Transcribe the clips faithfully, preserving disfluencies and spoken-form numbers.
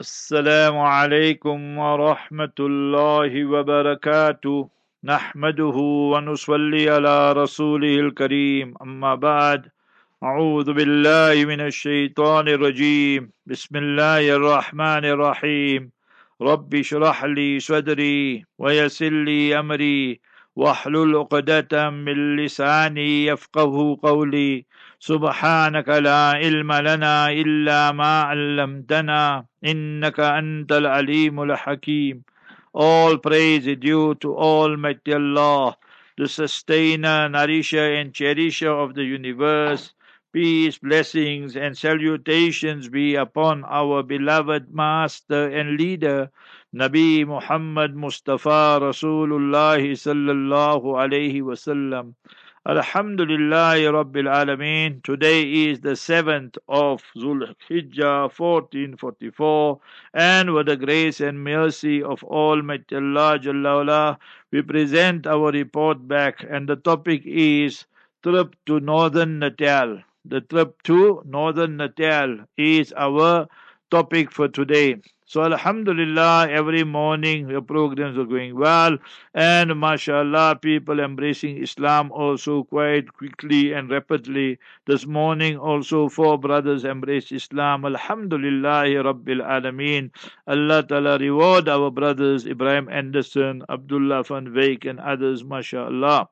Assalamu alaikum wa rahmatullahi wa barakatuh. Nahmaduhu wa nusalli ala rasulihil kareem. Amma ba'd. A'udhu billahi minash shaitanir rajim. Bismillahir rahmanir rahim. Rabbi shrah li sadri wa yassir li amri wahlul uqdatan min lisani yafqahu qawli. Subhanaka la ilma lana illa ma 'allamtana innaka antal alimul hakim. All praise is due to Almighty Allah, the sustainer, nourisher and cherisher of the universe. Peace, blessings and salutations be upon our beloved master and leader Nabi Muhammad Mustafa Rasulullah sallallahu alayhi wasallam. Alhamdulillahi Rabbil Alameen. Today is the seventh of Dhul Hijjah fourteen forty-four, and with the grace and mercy of Almighty Allah Jalla, we present our report back, and the topic is trip to Northern Natal. The trip to Northern Natal is our topic for today. So alhamdulillah, every morning your programs are going well, and mashallah, people embracing Islam also quite quickly and rapidly. This morning also four brothers embraced Islam. Alhamdulillahi Rabbil Alameen. Allah Ta'ala reward our brothers Ibrahim Anderson, Abdullah Van Veik and others, mashallah.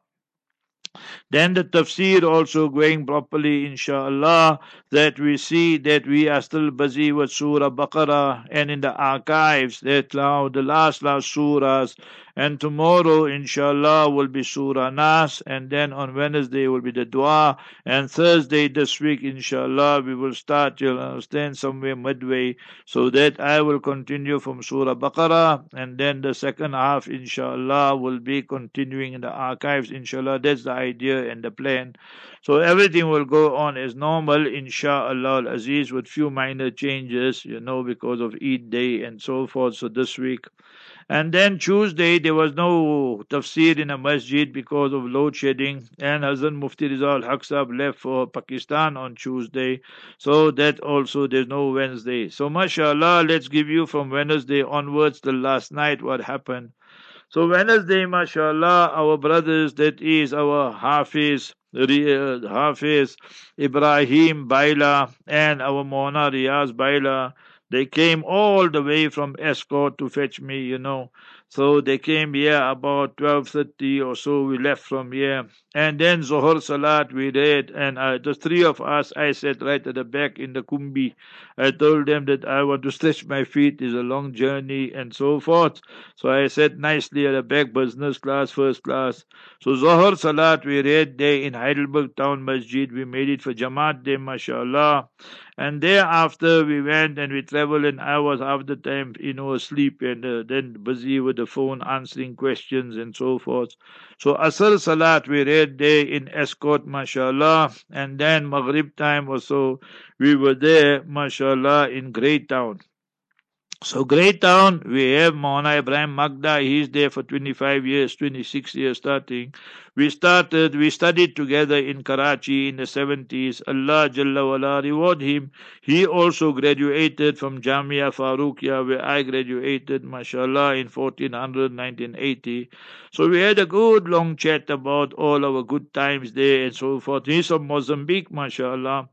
Then the tafsir also going properly, inshallah, that we see that we are still busy with Surah Baqarah, and in the archives that now the last last surahs, and tomorrow inshallah will be Surah Nas, and then on Wednesday will be the dua, and Thursday this week inshallah we will start, you'll understand, somewhere midway, so that I will continue from Surah Baqarah, and then the second half inshallah will be continuing in the archives, inshallah. That's the idea and the plan. So everything will go on as normal, inshallah al-Aziz, with few minor changes, you know, because of Eid day and so forth. So this week. And then Tuesday there was no tafsir in a masjid because of load shedding, and Hazrat Mufti Rizal Haq Sahab left for Pakistan on Tuesday, so that also there's no Wednesday. So mashallah, let's give you from Wednesday onwards till last night what happened. So Wednesday, mashallah, our brothers, that is our Hafiz, uh, Hafiz Ibrahim Baila and our Mona Riyaz Baila, they came all the way from Escort to fetch me, you know. So they came here about twelve thirty or so, we left from here. And then Zuhur Salat we read, and I, the three of us, I sat right at the back in the Kumbi. I told them that I want to stretch my feet, it's a long journey and so forth. So I sat nicely at the back, business class, first class. So Zuhur Salat we read there in Heidelberg Town Masjid. We made it for Jamaat Day, mashallah. And thereafter we went and we travelled, and I was half the time, you know, asleep and uh, then busy with the phone, answering questions and so forth. So Asr Salat we read there in Escort, mashallah, and then Maghrib time or so we were there, mashallah, in Greytown. So Greytown we have Moana Ibrahim Magda, he's there for twenty-five years, twenty-six years starting. We started, we studied together in Karachi in the seventies. Allah Jalla Wala reward him. He also graduated from Jamia Faruqiyah, where I graduated, mashallah, in fourteen hundred, nineteen eighty. So we had a good long chat about all our good times there and so forth. He's from Mozambique, mashallah.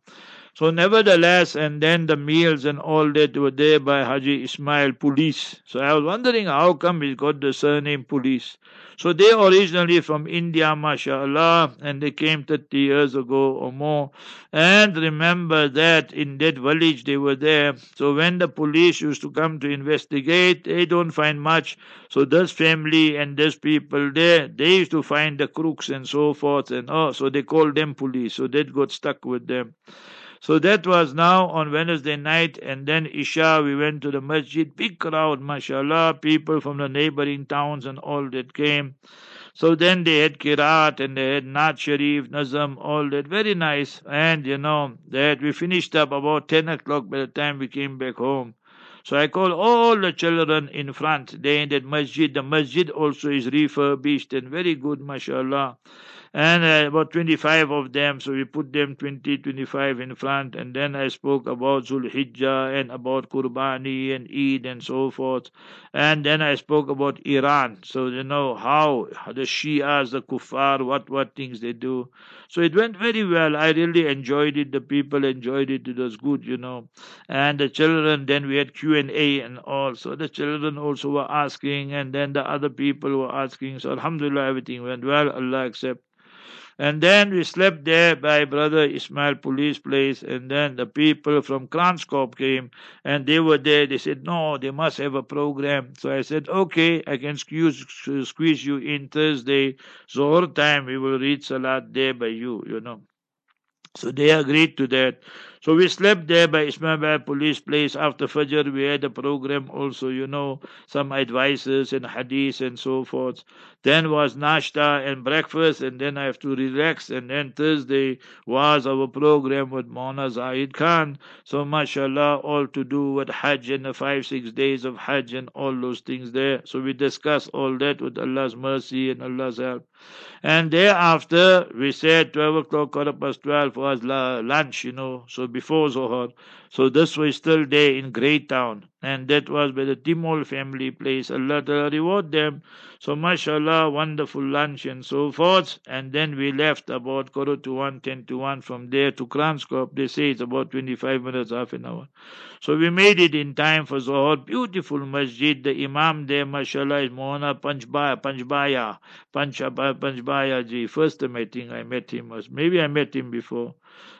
So nevertheless, and then the meals and all that were there by Haji Ismail Police. So I was wondering how come he got the surname Police. So they originally from India, mashallah, and they came thirty years ago or more. And remember that in that village they were there. So when the police used to come to investigate, they don't find much. So this family and this people there, they used to find the crooks and so forth, and oh, so they called them police. So that got stuck with them. So that was now on Wednesday night, and then Isha we went to the masjid, big crowd, mashallah, people from the neighboring towns and all that came. So then they had Kirat and they had Naat Sharif, Nazam, all that, very nice. And you know, that we finished up about ten o'clock by the time we came back home. So I call all the children in front, they in that masjid. The masjid also is refurbished and very good, mashallah. and uh, about twenty-five of them. So we put them twenty, twenty-five in front. And then I spoke about Zulhijjah and about Qurbani and Eid and so forth. And then I spoke about Iran. So you know how the Shias, the Kuffar, what, what things they do. So it went very well. I really enjoyed it. The people enjoyed it. It was good, you know. And the children, then we had Q and A and all. So the children also were asking, and then the other people were asking. So alhamdulillah, everything went well. Allah accept. And then we slept there by Brother Ismail Police place, and then the people from Kranskop came, and they were there. They said, no, they must have a program. So I said, okay, I can squeeze, squeeze you in Thursday. So all time we will read Salat there by you, you know. So they agreed to that. So we slept there by Ismail Police place. After Fajr, we had a program also, you know, some advices and hadith and so forth. Then was nashta and breakfast, and then I have to relax. And then Thursday was our program with Mona Zahid Khan. So mashallah, all to do with Hajj and the five, six days of Hajj and all those things there. So we discussed all that with Allah's mercy and Allah's help. And thereafter, we said twelve o'clock, quarter past twelve was lunch, you know. So before Zohar. So this was still there in Greytown. And that was by the Timol family place. Allah Ta'ala reward them. So mashallah, wonderful lunch and so forth. And then we left about quarter to one, ten to one from there to Kranskop. They say it's about twenty-five minutes, half an hour. So we made it in time for Zohar. Beautiful masjid. The imam there, mashallah, is Mohana Panchbaya, Panchbaya, Panchbaya ji. First time I think I met him. Maybe I met him before.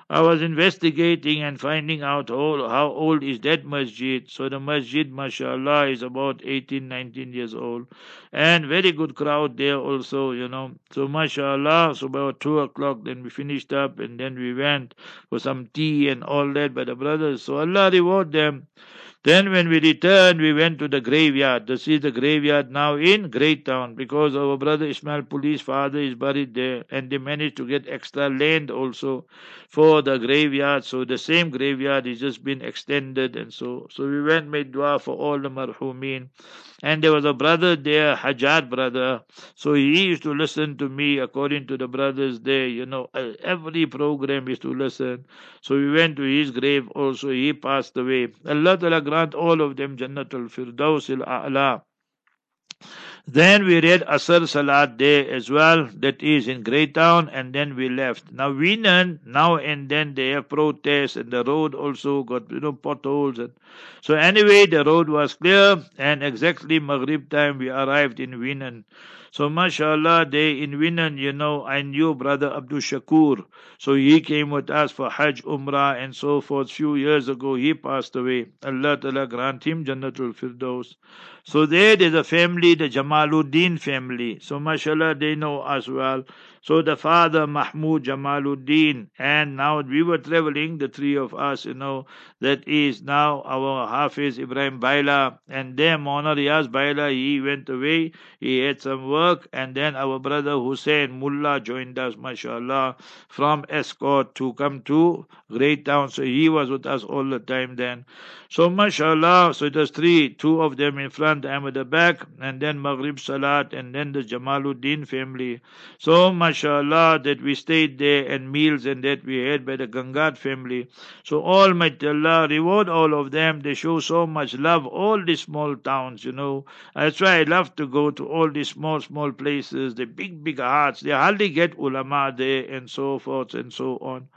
I was investigating and finding out how, how old is that masjid. So the masjid, mashallah, is about eighteen, nineteen years old. And very good crowd there also, you know. So mashallah, so about two o'clock, then we finished up, and then we went for some tea and all that by the brothers. So Allah reward them. Then when we returned, we went to the graveyard. This is the graveyard now in Greytown, because our brother Ismail Police father is buried there, and they managed to get extra land also for the graveyard. So the same graveyard is just been extended, and so so we went, made dua for all the marhumeen. And there was a brother there, Hajjat brother. So he used to listen to me, according to the brothers there, you know, every program is to listen. So we went to his grave also. He passed away. Allah Ta'ala grant all of them Jannatul Firdaus al-A'la. Then we read Asr Salat there as well, that is in Greytown, and then we left. Now Wienen, now and then they have protests, and the road also got, you know, potholes. And so anyway, the road was clear, and exactly Maghrib time we arrived in Wienen. So mashallah, they in Wienen, you know, I knew Brother Abdul Shakur. So he came with us for Hajj, Umrah and so forth. Few years ago, he passed away. Allah Ta'ala grant him Jannatul Firdaus. So there, there's a family, the Jamaluddin family. So mashallah, they know us well. So the father, Mahmoud Jamaluddin, and now we were traveling, the three of us, you know, that is now our Hafiz Ibrahim Baila, and then Mona Riyaz Baila, he went away, he had some work, and then our brother Hussein Mullah joined us, mashallah, from Escort to come to Greytown. So he was with us all the time then. So mashallah, so it was three, two of them in front, I'm at the back, and then Maghrib Salat, and then the Jamaluddin family. So mashallah, mashallah, that we stayed there, and meals and that we had by the Gangad family. So Almighty Allah reward all of them. They show so much love, all these small towns, you know. That's why I love to go to all these small, small places, the big, big hearts. They hardly get ulama there and so forth and so on.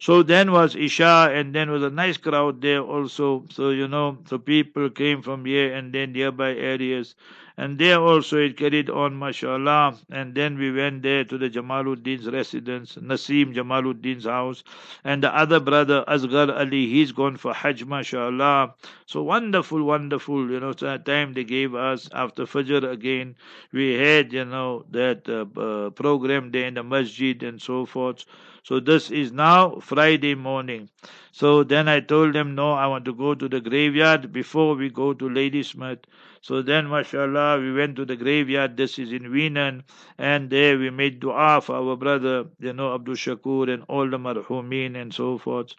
So then was Isha, and then was a nice crowd there also. So, you know, so people came from here and then nearby areas. And there also it carried on, mashallah. And then we went there to the Jamaluddin's residence, Nasim Jamaluddin's house. And the other brother, Azgar Ali, he's gone for Hajj, mashallah. So wonderful, wonderful, you know, time they gave us. After Fajr again, we had, you know, that uh, uh, program there in the masjid and so forth. So this is now Friday morning. So then I told them, no, I want to go to the graveyard before we go to Ladysmith. So then, mashallah, we went to the graveyard. This is in Wienan. And there we made dua for our brother, you know, Abdul Shakur and all the marhumin and so forth.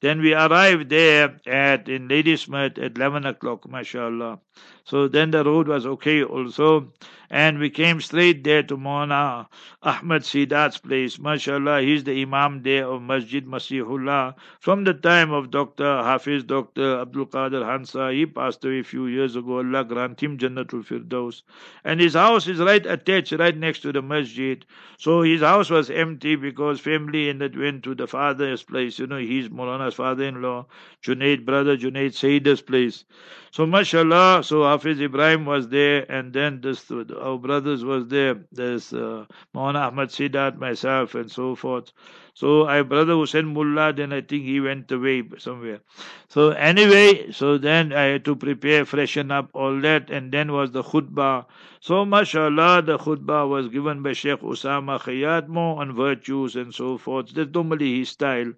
Then we arrived there at in Ladysmith at eleven o'clock, mashallah. So then the road was okay also. And we came straight there to Mona Ahmed Siddat's place. Mashallah, he's the imam there of Masjid Masihullah. From the time of Doctor Hafiz, Doctor Abdul Qadir Hansa, he passed away a few years ago. Allah grant him Jannatul Firdaus. And his house is right attached, right next to the masjid. So his house was empty because family ended went to the father's place. You know, he's Maulana's father-in-law, Junaid, brother Junaid Sayyid's place. So mashallah, so Hafiz Ibrahim was there, and then this, our brothers was there, there's uh, Moana Ahmed Siddat, myself, and so forth. So I brother Hussein Mullah, then I think he went away somewhere. So anyway, so then I had to prepare, freshen up, all that, and then was the khutbah. So mashallah, the khutbah was given by Sheikh Usama Khayyat, more on virtues and so forth. That's normally his style.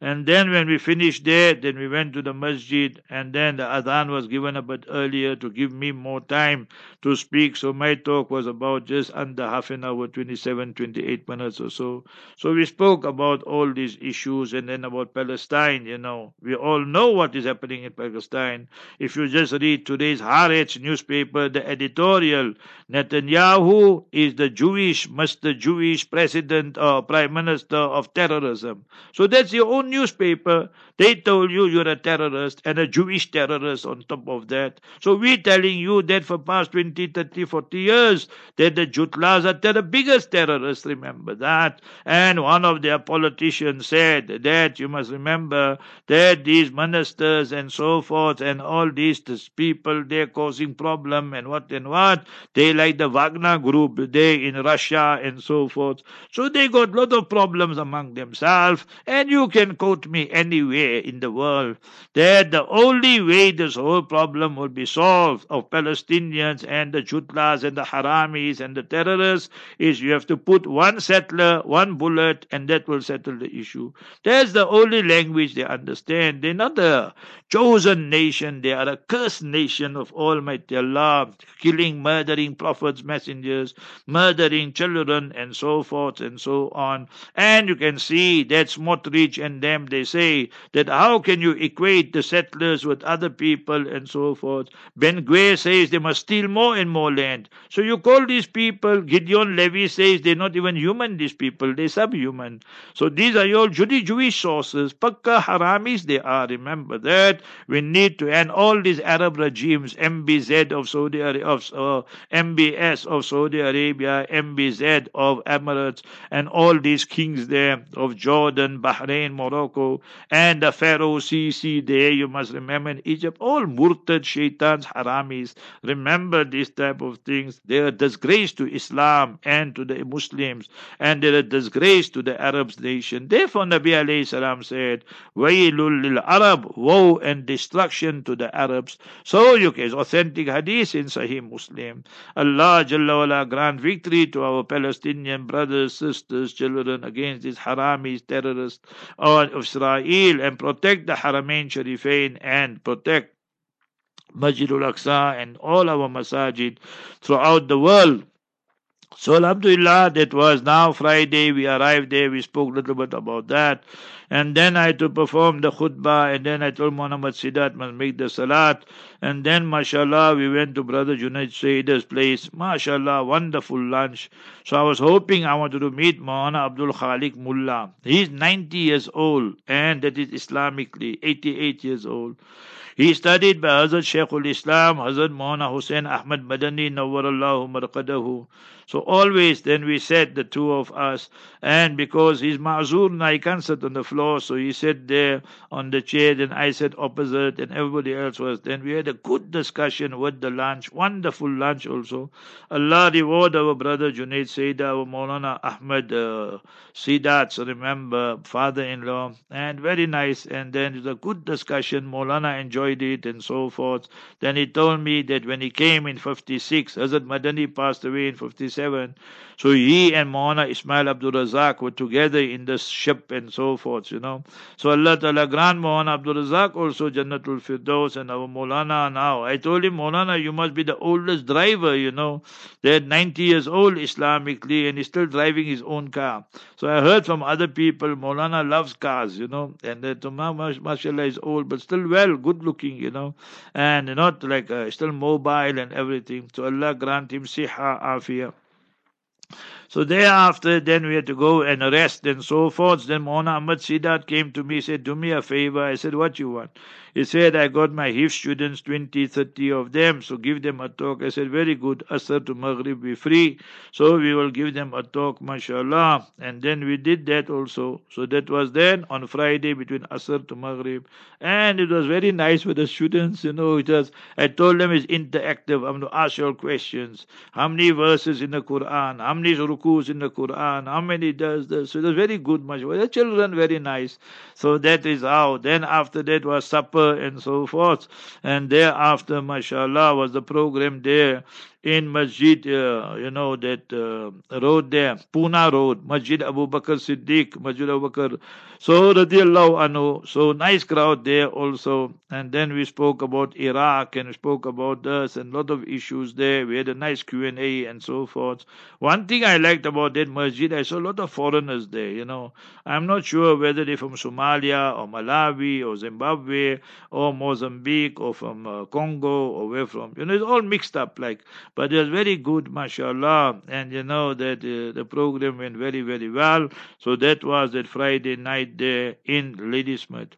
And then when we finished there, then we went to the masjid, and then the adhan was given a bit earlier to give me more time to speak. So my talk was about just under half an hour, twenty-seven, twenty-eight minutes or so. So we spoke about all these issues and then about Palestine, you know. We all know what is happening in Palestine. If you just read today's Haretz newspaper, the editorial, Netanyahu is the Jewish, Mister Jewish president or uh, prime minister of terrorism. So that's your own newspaper. They told you you're a terrorist and a Jewish terrorist on top of that. So we're telling you that for past twenty, thirty, forty years that the Jutlas are the biggest terrorists, remember that. And one of their politicians said that you must remember that these ministers and so forth and all these people, they're causing problem and what and what. They like the Wagner group, they in Russia and so forth. So they got a lot of problems among themselves, and you can quote me anywhere in the world that the only way this whole problem will be solved of Palestinians and the Jutlas and the Haramis and the terrorists is you have to put one settler, one bullet, and that will settle the issue. That's the only language they understand. They're not a chosen nation. They are a cursed nation of Almighty Allah, killing, murdering prophets, messengers, murdering children, and so forth and so on. And you can see that Smotrich and them, they say that how can you equate the settlers with other people and so forth. Ben Gurion says they must steal more and more land. So you call these people, Gideon Levy says they're not even human, these people, they're subhuman. So these are your Jewish sources, Pakka Haramis they are, remember that. We need to end all these Arab regimes, M B Z of Saudi Arabia, of, uh, M B S of Saudi Arabia, M B Z of Emirates, and all these kings there of Jordan, Bahrain, Morocco, and the Pharaoh Sisi there, you must remember in Egypt, all murtad, shaitans, haramis, remember these type of things. They're a disgrace to Islam and to the Muslims, and they're a disgrace to the Arabs nation. Therefore Nabi alayhi salam said, Wailul lil Arab, woe and destruction to the Arabs. So you can authentic hadith in Sahih Muslim. Allah Jalla wala grant victory to our Palestinian brothers, sisters, children against these haramis, terrorists of Israel, and protect the Haramain Sharifain and protect Masjidul Aqsa and all our masajid throughout the world. So alhamdulillah, that was now Friday. We arrived there, we spoke a little bit about that. And then I had to perform the khutbah, and then I told Muhammad Sidat must make the salat. And then, mashallah, we went to Brother Junaid Sayyid's place. Mashallah, wonderful lunch. So I was hoping I wanted to meet Moana Abdul Khalik Mullah. He's ninety years old, and that is Islamically, eighty-eight years old. He studied by Hazrat Sheikhul Islam, Hazrat Moana Hussain Ahmad Madani, Nawarallahu Marqadahu. So always then we sat, the two of us, and because he's ma'zoor now, he can't sit on the floor, so he sat there on the chair, then I sat opposite, and everybody else was. Then we had a good discussion with the lunch, wonderful lunch also. Allah reward our brother Junaid Sayyid, our Moulana Ahmed uh, Siddat's, remember, father-in-law, and very nice, and then it was a good discussion, Moulana enjoyed it, and so forth. Then he told me that when he came in fifty-six, Hazrat Madani passed away in fifty-seven, nineteen eighty-seven. So he and Moana Ismail Abdul Razak were together in this ship and so forth, you know. So Allah Ta'ala grant Moana Abdul Razak also Jannatul Firdaus, and our Moulana now. I told him, Moulana, you must be the oldest driver, you know. They're ninety years old Islamically and he's still driving his own car. So I heard from other people, Moulana loves cars, you know, and that mashallah is old but still well, good looking, you know, and not like uh, still mobile and everything. So Allah grant him siha, afiyah. So thereafter, then we had to go and arrest and so forth. Then Mona Ahmed Siddat came to me, said, do me a favor. I said, what you want? He said, I got my H I F students, twenty, thirty of them, so give them a talk. I said, very good. Asr to Maghrib, be free. So we will give them a talk, mashallah. And then we did that also. So that was then on Friday between Asr to Maghrib. And it was very nice with the students, you know. It was, I told them it's interactive. I'm going to ask your questions. How many verses in the Quran? How many in the Quran, how many does this? So it was very good, much. The children very nice. So that is how. Then after that was supper and so forth. And thereafter, mashallah, was the program there in Masjid, uh, you know, that uh, road there, Pune Road, Masjid Abu Bakr Siddiq, Masjid Abu Bakr. So, radiallahu anhu, so nice crowd there also. And then we spoke about Iraq and we spoke about this and a lot of issues there. We had a nice Q and A and so forth. One thing I liked about that Masjid, I saw a lot of foreigners there, you know. I'm not sure whether they're from Somalia or Malawi or Zimbabwe or Mozambique or from uh, Congo or where from. You know, it's all mixed up like. But it was very good, mashallah, and you know that uh, the program went very, very well. So that was that Friday night there in Ladysmith.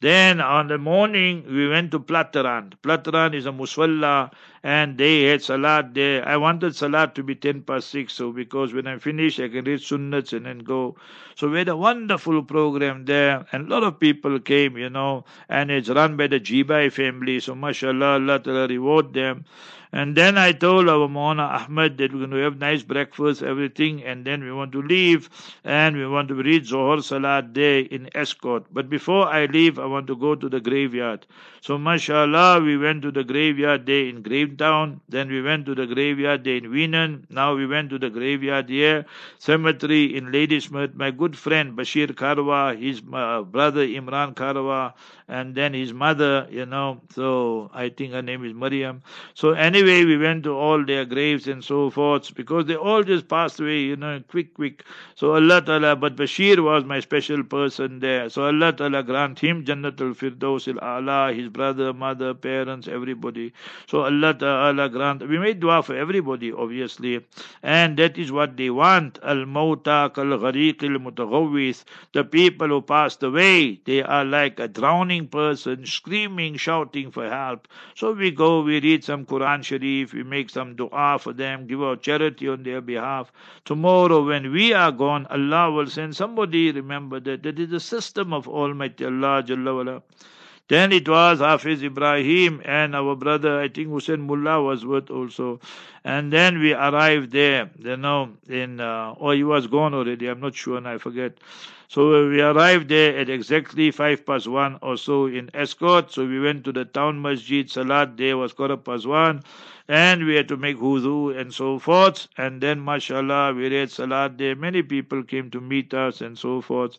Then on the morning, we went to Plataran. Plataran is a muswalla, and they had salat there. I wanted salat to be ten past six, so because when I finish, I can read sunnats and then go. So we had a wonderful program there, and a lot of people came, you know, and it's run by the Jibai family. So mashallah, Allah Ta'ala reward them. And then I told our Mona Ahmed that we're going to have nice breakfast, everything, and then we want to leave, and we want to read Zohar Salat there in Escort. But before I leave, I want to go to the graveyard. So, mashallah, we went to the graveyard there in Gravetown, then we went to the graveyard there in Wienan, now we went to the graveyard here, cemetery in Ladysmith. My good friend Bashir Karwa, his uh, brother Imran Karwa, and then his mother, you know, so I think her name is Mariam. So, anyway, Anyway, we went to all their graves and so forth because they all just passed away, you know, quick, quick. So Allah Ta'ala, but Bashir was my special person there. So Allah Ta'ala grant him Jannatul Firdaus al-A'la, his brother, mother, parents, everybody. So Allah Ta'ala grant. We made dua for everybody, obviously. And that is what they want. Al-Mawta kal-Ghariq al-Mutaghawis. The people who passed away, they are like a drowning person, screaming, shouting for help. So we go, we read some Quran Sharif, we make some dua for them, give out charity on their behalf. Tomorrow when we are gone, Allah will send somebody, remember that, that is the system of Almighty Allah Jalla Wala. Then it was Hafiz Ibrahim and our brother, I think Hussein Mullah was with also. And then we arrived there, you know, in, uh, or oh, he was gone already, I'm not sure and I forget. So we arrived there at exactly five past one or so in Escort. So we went to the town masjid, salat there was quarter past one. And we had to make wudu and so forth. And then, mashallah, we read salat there. Many people came to meet us and so forth.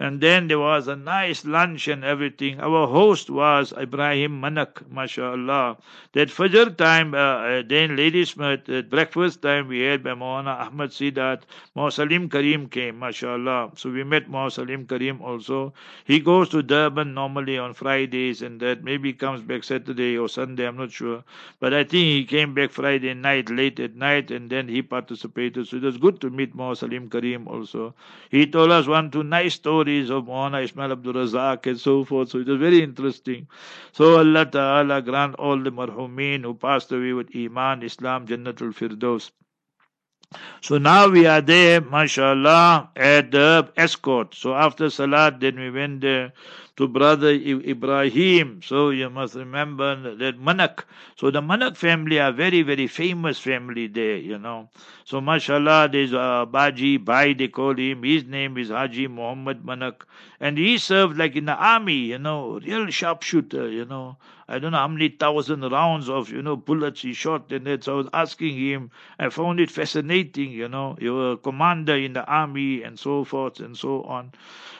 And then there was a nice lunch and everything. Our host was Ibrahim Manak, mashallah. That Fajr time, uh, then Ladysmith, at breakfast time we had by Moana Ahmed Siddat, Mohsalim Karim came, mashallah. So we met Mohsalim Karim also. He goes to Durban normally on Fridays and that. Maybe comes back Saturday or Sunday, I'm not sure. But I think he came back Friday night, late at night, and then he participated. So it was good to meet Mohsalim Karim also. He told us one, two nice stories of Moana Ismail Abdul Razak and so forth. So it was very interesting. So Allah Ta'ala grant all the marhumeen who passed away with Iman, Islam, Jannatul Firdaus. So now we are there, mashallah, at the Escort. So after Salat, then we went there. to brother Ibrahim. So you must remember that Manak. So the Manak family are very, very famous family there, you know. So mashallah, there's uh, Baji, Bhai they call him. His name is Haji Muhammad Manak. And he served like in the army, you know, real sharpshooter, you know. I don't know how many thousand rounds of, you know, bullets he shot and that. So I was asking him, I found it fascinating, you know. You were a commander in the army and so forth and so on.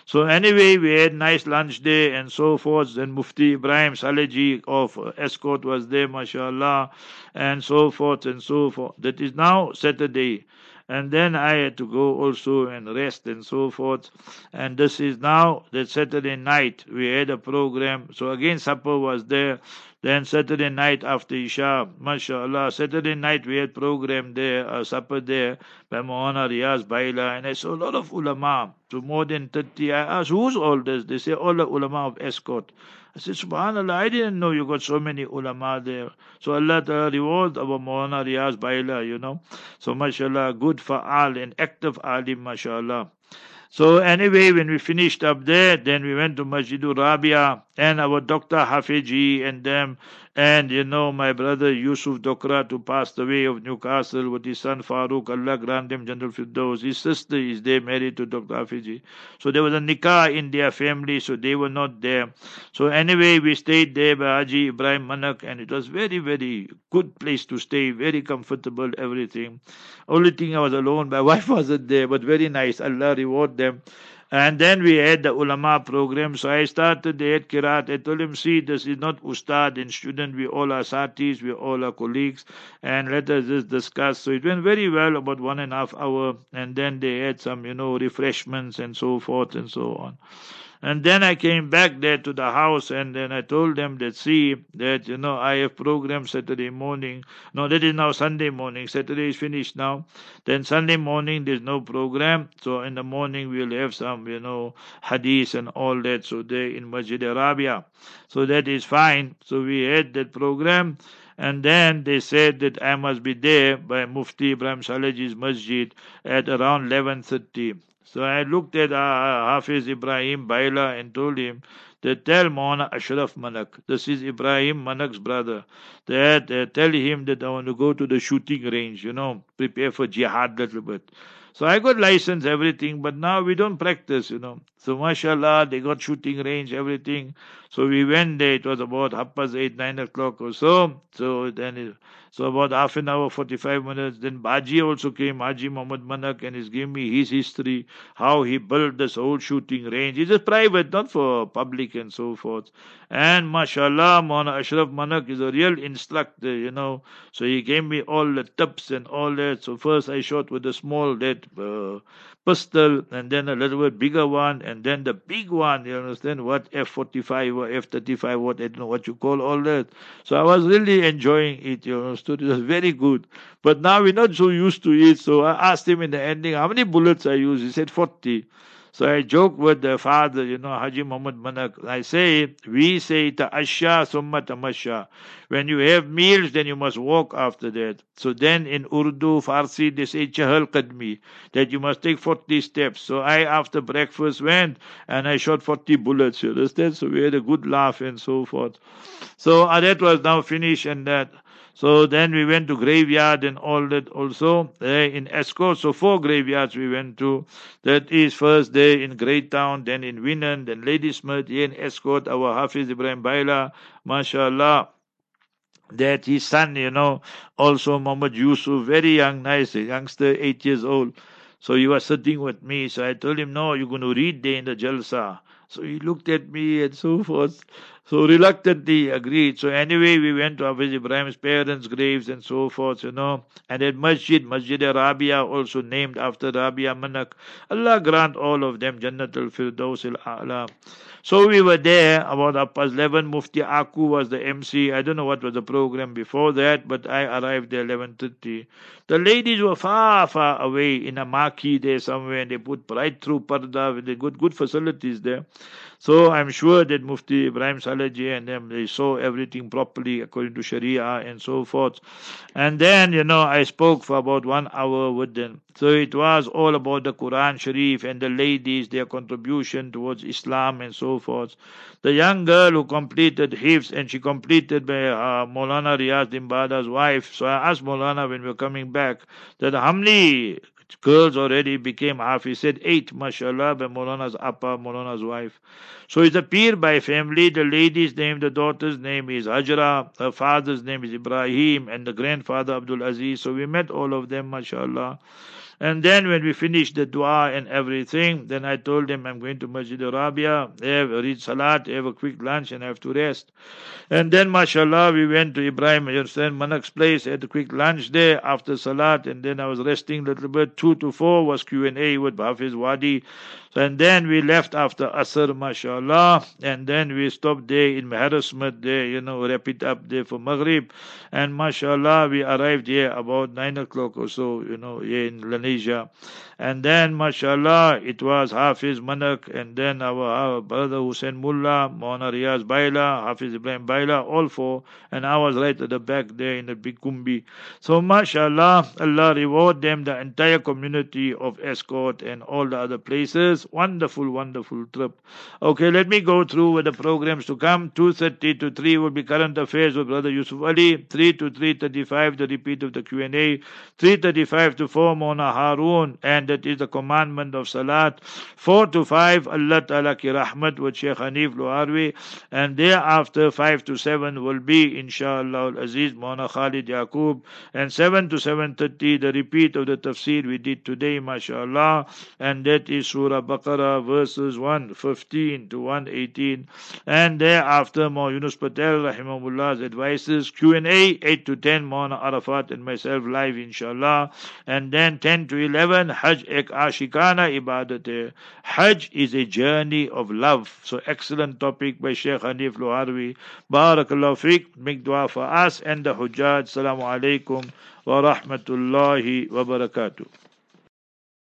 So anyway, we had nice lunch there and so forth. Then Mufti Ibrahim Salaji of Escort was there, mashallah, and so forth and so forth. That is now Saturday. And then I had to go also and rest and so forth. And this is now that Saturday night. We had a program. So again, supper was there. Then Saturday night after Isha, mashallah, Saturday night we had program there, a supper there by Mona Riyaz Baila. And I saw a lot of ulama, so more than thirty. I asked, who's all this? They say, all the ulama of Escort. I said, subhanallah, I didn't know you got so many ulama there. So Allah Ta'ala reward our Mona Riyaz Baila, you know. So mashallah, good fa'al and active alim, mashallah. So anyway, when we finished up there, then we went to Masjidu Rabiah and our Doctor Hafiji and them, and you know my brother Yusuf Dokra, who passed away of Newcastle, with his son Farooq, Allah grant him Jannal Firdaus. His sister is there married to Doctor Hafiji. So there was a nikah in their family, so they were not there. So anyway, we stayed there by Haji Ibrahim Manak, and it was very, very good place to stay, very comfortable, everything. Only thing I was alone, my wife wasn't there, but very nice. Allah reward them. Them. And then we had the ulama program. So I started the Eid Kirat. I told him, see, this is not ustad and student. We all are satis. We all are colleagues. And let us just discuss. So it went very well, about one and a half hour. And then they had some, you know, refreshments and so forth and so on. And then I came back there to the house, and then I told them that, see, that, you know, I have program Saturday morning. No, that is now Sunday morning. Saturday is finished now. Then Sunday morning, there's no program. So in the morning, we'll have some, you know, hadith and all that. So there in Masjid Arabia. So that is fine. So we had that program. And then they said that I must be there by Mufti Ibrahim Salaji's Masjid at around eleven thirty. So I looked at uh, Hafiz Ibrahim Baila and told him, they tell Moana Ashraf Manak, this is Ibrahim Manak's brother, that uh, tell him that I want to go to the shooting range, you know, prepare for jihad a little bit. So I got license, everything, but now we don't practice, you know. So mashallah, they got shooting range, everything. So we went there. It was about half past eight, nine o'clock or so. So then, it, so about half an hour, forty-five minutes. Then Baji also came, Haji Muhammad Manak, and he's giving me his history, how he built this whole shooting range. It is private, not for public and so forth. And mashallah, Mona Ashraf Manak is a real instructor, you know. So he gave me all the tips and all that. So first I shot with a small that Uh, pistol, and then a little bit bigger one, and then the big one, you understand, what F forty-five or F thirty-five, what I don't know what you call all that. So I was really enjoying it, you understood, it was very good. But now we're not so used to it, so I asked him in the ending, how many bullets I use? He said forty. So I joke with the father, you know, Haji Muhammad Manak. I say, we say, ta'ashya summa tamasha. When you have meals, then you must walk after that. So then in Urdu, Farsi, they say, chahal qadmi, that you must take forty steps. So I, after breakfast, went and I shot forty bullets, you understand? So we had a good laugh and so forth. So uh, that was now finished and that. So then we went to graveyard and all that also uh, in Escort. So four graveyards we went to. That is first day in Great Town, then in Winan, then Ladysmith, here in Escort, our Hafiz Ibrahim Baila, mashallah. That his son, you know, also Muhammad Yusuf, very young, nice, a youngster, eight years old. So he was sitting with me. So I told him, no, you're going to read there in the Jalsa. So he looked at me and so forth. So reluctantly agreed. So anyway, we went to Hafiz Ibrahim's parents' graves and so forth, you know. And at Masjid, Masjid Rabiah, also named after Rabia Manak. Allah grant all of them Jannatul Firdaus al-A'la. So we were there about half past eleven. Mufti Aku was the M C. I don't know what was the program before that, but I arrived there eleven thirty. The ladies were far, far away in a marquee there somewhere, and they put right through parda with the good, good facilities there. So I'm sure that Mufti Ibrahim Salaji and them, they saw everything properly according to Sharia and so forth. And then, you know, I spoke for about one hour with them. So it was all about the Quran Sharif and the ladies, their contribution towards Islam and so forth. The young girl who completed Hifz, and she completed by uh, Maulana Riyaz Dimbada's wife. So I asked Maulana when we were coming back that how many girls already became Hafiz. He said eight, mashallah, by Maulana's Appa, Maulana's wife. So it's a peer by family. The lady's name, the daughter's name is Hajra, her father's name is Ibrahim, and the grandfather Abdul Aziz. So we met all of them, mashallah. And then when we finished the dua and everything, then I told him I'm going to Masjidu Rabiah, have a read salat, have a quick lunch, and I have to rest. And then, mashallah, we went to Ibrahim Anderson Manak's place, had a quick lunch there after salat, and then I was resting a little bit. Two to four was Q and A with Hafiz Wadi. And then we left after Asr, mashallah, and then we stopped there in Harassmat there, you know, wrap it up there for Maghrib. And mashallah, we arrived here about nine o'clock or so, you know, here in Malaysia. And then, mashallah, it was Hafiz Manak, and then our, our brother Hussein Mullah, Mona Riyaz Baila, Hafiz Ibrahim Baila, all four, and I was right at the back there in the big kumbi. So, mashallah, Allah reward them, the entire community of Escort and all the other places. Wonderful, wonderful trip. Okay, let me go through with the programs to come. two thirty to three will be current affairs with Brother Yusuf Ali. three to three thirty-five, the repeat of the Q and A. three thirty-five to four, Mona Haroon, and that is the commandment of Salat. four to five, Allah Ta'ala Ki Rahmat with Sheikh Hanif Luharwi. And thereafter, five to seven will be, inshallah al-Aziz, Mona Khalid Yaqub. And seven to seven thirty, the repeat of the tafsir we did today, mashallah. And that is Surah Baqarah verses one fifteen to one eighteen, and thereafter Maw Yunus Patel Rahimahullah's advices. Q and A eight to ten, Mawana Arafat and myself live, inshallah. And then ten to eleven, Hajj Ek Ashikana Ibadat. Hajj is a journey of love. So excellent topic by Sheikh Hanif Luharwi. Barakallahu Fiqh. Make dua for us and the Hujjaj. Assalamu alaikum wa rahmatullahi wa barakatuh.